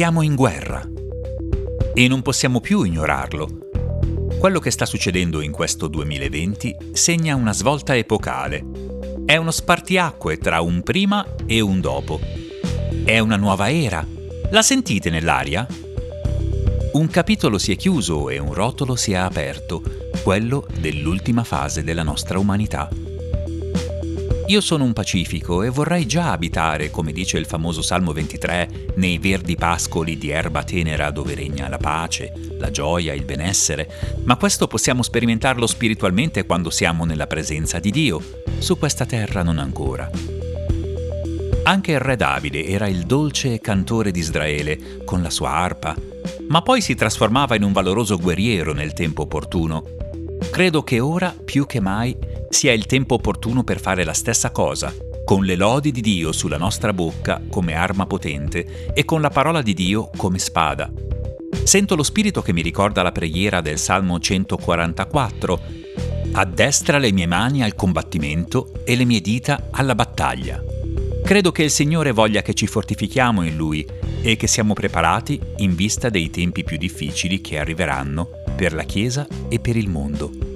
Siamo in guerra e non possiamo più ignorarlo. Quello che sta succedendo in questo 2020 segna una svolta epocale. È uno spartiacque tra un prima e un dopo. È una nuova era. La sentite nell'aria? Un capitolo si è chiuso e un rotolo si è aperto, quello dell'ultima fase della nostra umanità. Io sono un pacifico e vorrei già abitare, come dice il famoso Salmo 23, nei verdi pascoli di erba tenera dove regna la pace, la gioia, il benessere, ma questo possiamo sperimentarlo spiritualmente quando siamo nella presenza di Dio, su questa terra non ancora. Anche il re Davide era il dolce cantore di Israele, con la sua arpa, ma poi si trasformava in un valoroso guerriero nel tempo opportuno. Credo che ora, più che mai, sia il tempo opportuno per fare la stessa cosa, con le lodi di Dio sulla nostra bocca come arma potente e con la parola di Dio come spada. Sento lo Spirito che mi ricorda la preghiera del Salmo 144: «Addestra le mie mani al combattimento e le mie dita alla battaglia». Credo che il Signore voglia che ci fortifichiamo in Lui e che siamo preparati in vista dei tempi più difficili che arriveranno per la Chiesa e per il mondo.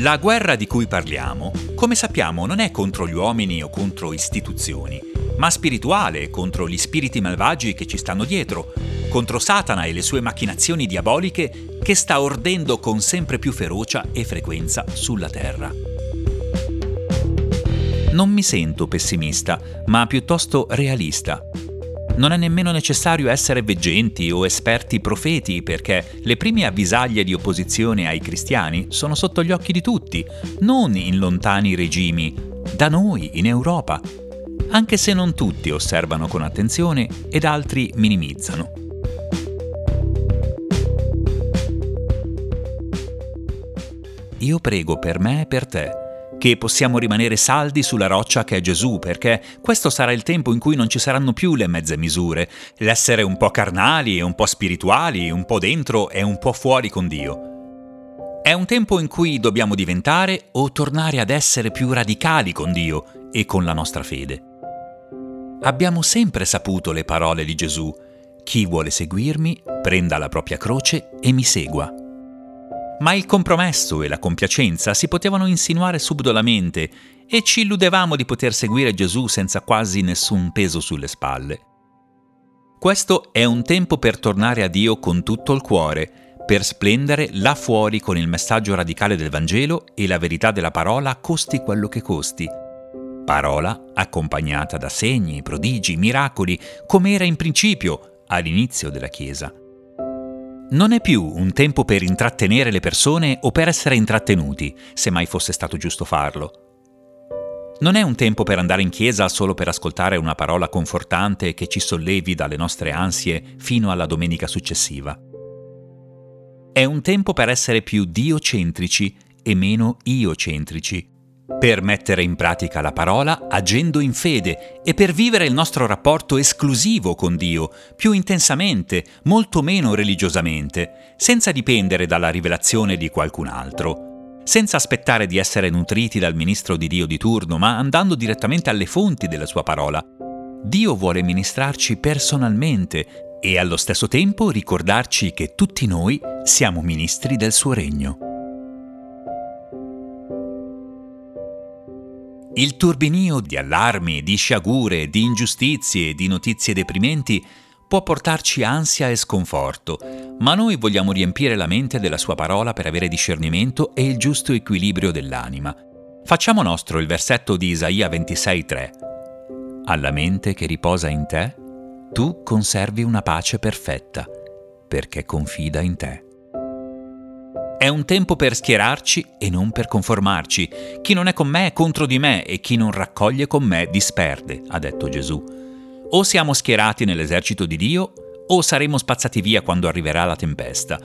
La guerra di cui parliamo, come sappiamo, non è contro gli uomini o contro istituzioni, ma spirituale, contro gli spiriti malvagi che ci stanno dietro, contro Satana e le sue macchinazioni diaboliche che sta ordendo con sempre più ferocia e frequenza sulla terra. Non mi sento pessimista, ma piuttosto realista. Non è nemmeno necessario essere veggenti o esperti profeti, perché le prime avvisaglie di opposizione ai cristiani sono sotto gli occhi di tutti, non in lontani regimi, da noi, in Europa, anche se non tutti osservano con attenzione ed altri minimizzano. Io prego per me e per te, che possiamo rimanere saldi sulla roccia che è Gesù, perché questo sarà il tempo in cui non ci saranno più le mezze misure, l'essere un po' carnali e un po' spirituali, un po' dentro e un po' fuori con Dio. È un tempo in cui dobbiamo diventare o tornare ad essere più radicali con Dio e con la nostra fede. Abbiamo sempre saputo le parole di Gesù: chi vuole seguirmi, prenda la propria croce e mi segua. Ma il compromesso e la compiacenza si potevano insinuare subdolamente e ci illudevamo di poter seguire Gesù senza quasi nessun peso sulle spalle. Questo è un tempo per tornare a Dio con tutto il cuore, per splendere là fuori con il messaggio radicale del Vangelo e la verità della parola, costi quello che costi. Parola accompagnata da segni, prodigi, miracoli, come era in principio, all'inizio della Chiesa. Non è più un tempo per intrattenere le persone o per essere intrattenuti, se mai fosse stato giusto farlo. Non è un tempo per andare in chiesa solo per ascoltare una parola confortante che ci sollevi dalle nostre ansie fino alla domenica successiva. È un tempo per essere più diocentrici e meno iocentrici, per mettere in pratica la parola agendo in fede e per vivere il nostro rapporto esclusivo con Dio, più intensamente, molto meno religiosamente, senza dipendere dalla rivelazione di qualcun altro, senza aspettare di essere nutriti dal ministro di Dio di turno, ma andando direttamente alle fonti della sua parola. Dio vuole ministrarci personalmente e allo stesso tempo ricordarci che tutti noi siamo ministri del suo regno. Il turbinio di allarmi, di sciagure, di ingiustizie, di notizie deprimenti può portarci ansia e sconforto, ma noi vogliamo riempire la mente della sua parola per avere discernimento e il giusto equilibrio dell'anima. Facciamo nostro il versetto di Isaia 26,3. Alla mente che riposa in te, tu conservi una pace perfetta, perché confida in te. È un tempo per schierarci e non per conformarci. Chi non è con me è contro di me e chi non raccoglie con me disperde, ha detto Gesù. O siamo schierati nell'esercito di Dio o saremo spazzati via quando arriverà la tempesta.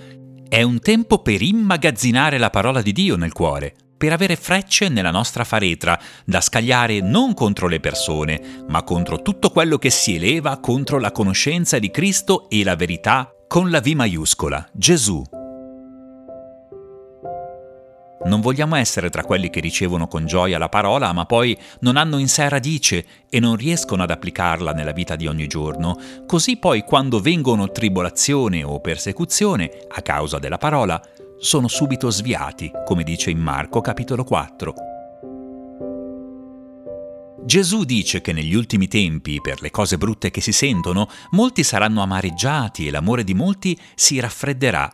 È un tempo per immagazzinare la parola di Dio nel cuore, per avere frecce nella nostra faretra, da scagliare non contro le persone, ma contro tutto quello che si eleva contro la conoscenza di Cristo e la verità con la V maiuscola, Gesù. Non vogliamo essere tra quelli che ricevono con gioia la parola, ma poi non hanno in sé radice e non riescono ad applicarla nella vita di ogni giorno, così poi quando vengono tribolazione o persecuzione a causa della parola, sono subito sviati, come dice in Marco capitolo 4. Gesù dice che negli ultimi tempi, per le cose brutte che si sentono, molti saranno amareggiati e l'amore di molti si raffredderà.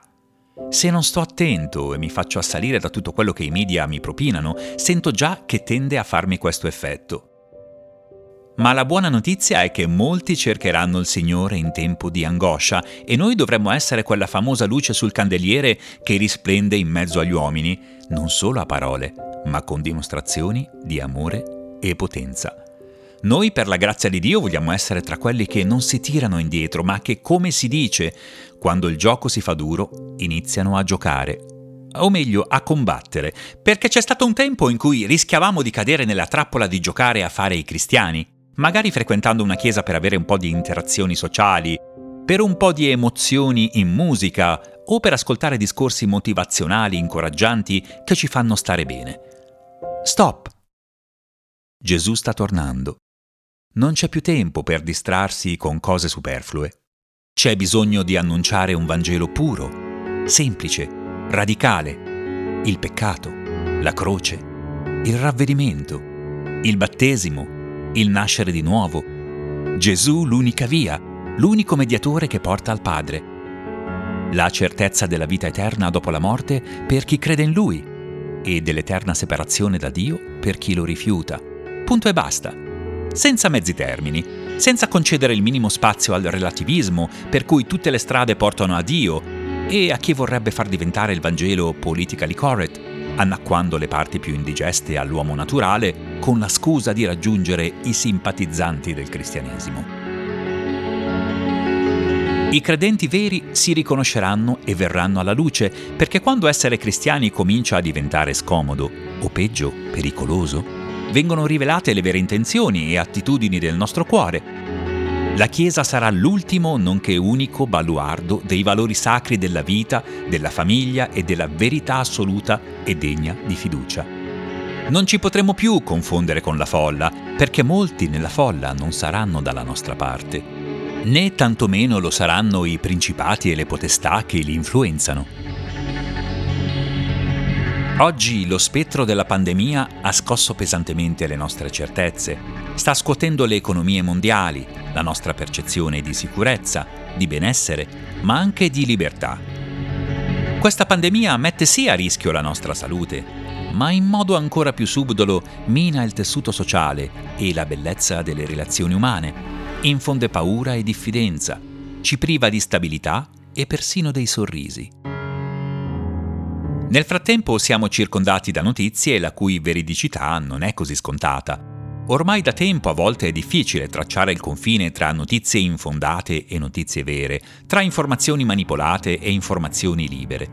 Se non sto attento e mi faccio assalire da tutto quello che i media mi propinano, sento già che tende a farmi questo effetto. Ma la buona notizia è che molti cercheranno il Signore in tempo di angoscia e noi dovremmo essere quella famosa luce sul candeliere che risplende in mezzo agli uomini, non solo a parole, ma con dimostrazioni di amore e potenza. Noi, per la grazia di Dio, vogliamo essere tra quelli che non si tirano indietro, ma che, come si dice, quando il gioco si fa duro, iniziano a giocare, o meglio, a combattere, perché c'è stato un tempo in cui rischiavamo di cadere nella trappola di giocare a fare i cristiani, magari frequentando una chiesa per avere un po' di interazioni sociali, per un po' di emozioni in musica o per ascoltare discorsi motivazionali, incoraggianti, che ci fanno stare bene. Stop! Gesù sta tornando. Non c'è più tempo per distrarsi con cose superflue. C'è bisogno di annunciare un Vangelo puro, semplice, radicale. Il peccato, la croce, il ravvedimento, il battesimo, il nascere di nuovo. Gesù l'unica via, l'unico mediatore che porta al Padre. La certezza della vita eterna dopo la morte per chi crede in Lui e dell'eterna separazione da Dio per chi lo rifiuta. Punto e basta. Senza mezzi termini, senza concedere il minimo spazio al relativismo per cui tutte le strade portano a Dio e a chi vorrebbe far diventare il Vangelo politically correct, annacquando le parti più indigeste all'uomo naturale con la scusa di raggiungere i simpatizzanti del cristianesimo. I credenti veri si riconosceranno e verranno alla luce, perché quando essere cristiani comincia a diventare scomodo, o peggio, pericoloso, vengono rivelate le vere intenzioni e attitudini del nostro cuore. La Chiesa sarà l'ultimo, nonché unico baluardo dei valori sacri della vita, della famiglia e della verità assoluta e degna di fiducia. Non ci potremo più confondere con la folla, perché molti nella folla non saranno dalla nostra parte, né tantomeno lo saranno i principati e le potestà che li influenzano. Oggi lo spettro della pandemia ha scosso pesantemente le nostre certezze, sta scuotendo le economie mondiali, la nostra percezione di sicurezza, di benessere, ma anche di libertà. Questa pandemia mette sì a rischio la nostra salute, ma in modo ancora più subdolo mina il tessuto sociale e la bellezza delle relazioni umane, infonde paura e diffidenza, ci priva di stabilità e persino dei sorrisi. Nel frattempo siamo circondati da notizie la cui veridicità non è così scontata. Ormai da tempo a volte è difficile tracciare il confine tra notizie infondate e notizie vere, tra informazioni manipolate e informazioni libere.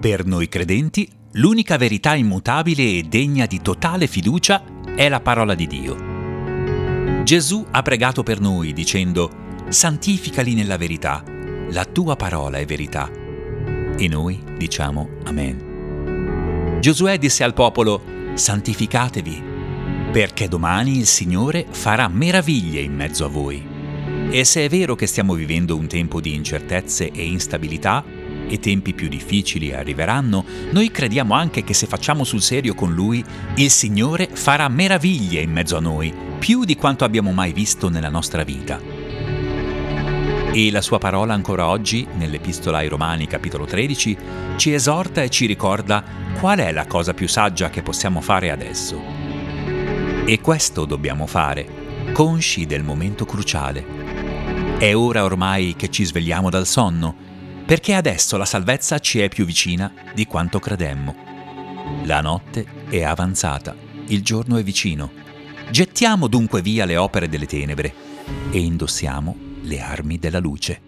Per noi credenti, l'unica verità immutabile e degna di totale fiducia è la parola di Dio. Gesù ha pregato per noi dicendo: «Santificali nella verità, la tua parola è verità». E noi diciamo Amen. Giosuè disse al popolo: «Santificatevi, perché domani il Signore farà meraviglie in mezzo a voi». E se è vero che stiamo vivendo un tempo di incertezze e instabilità, e tempi più difficili arriveranno, noi crediamo anche che se facciamo sul serio con Lui, il Signore farà meraviglie in mezzo a noi, più di quanto abbiamo mai visto nella nostra vita. E la sua parola ancora oggi, nell'Epistola ai Romani capitolo 13, ci esorta e ci ricorda qual è la cosa più saggia che possiamo fare adesso. E questo dobbiamo fare, consci del momento cruciale. È ora ormai che ci svegliamo dal sonno, perché adesso la salvezza ci è più vicina di quanto credemmo. La notte è avanzata, il giorno è vicino. Gettiamo dunque via le opere delle tenebre e indossiamo le armi della luce.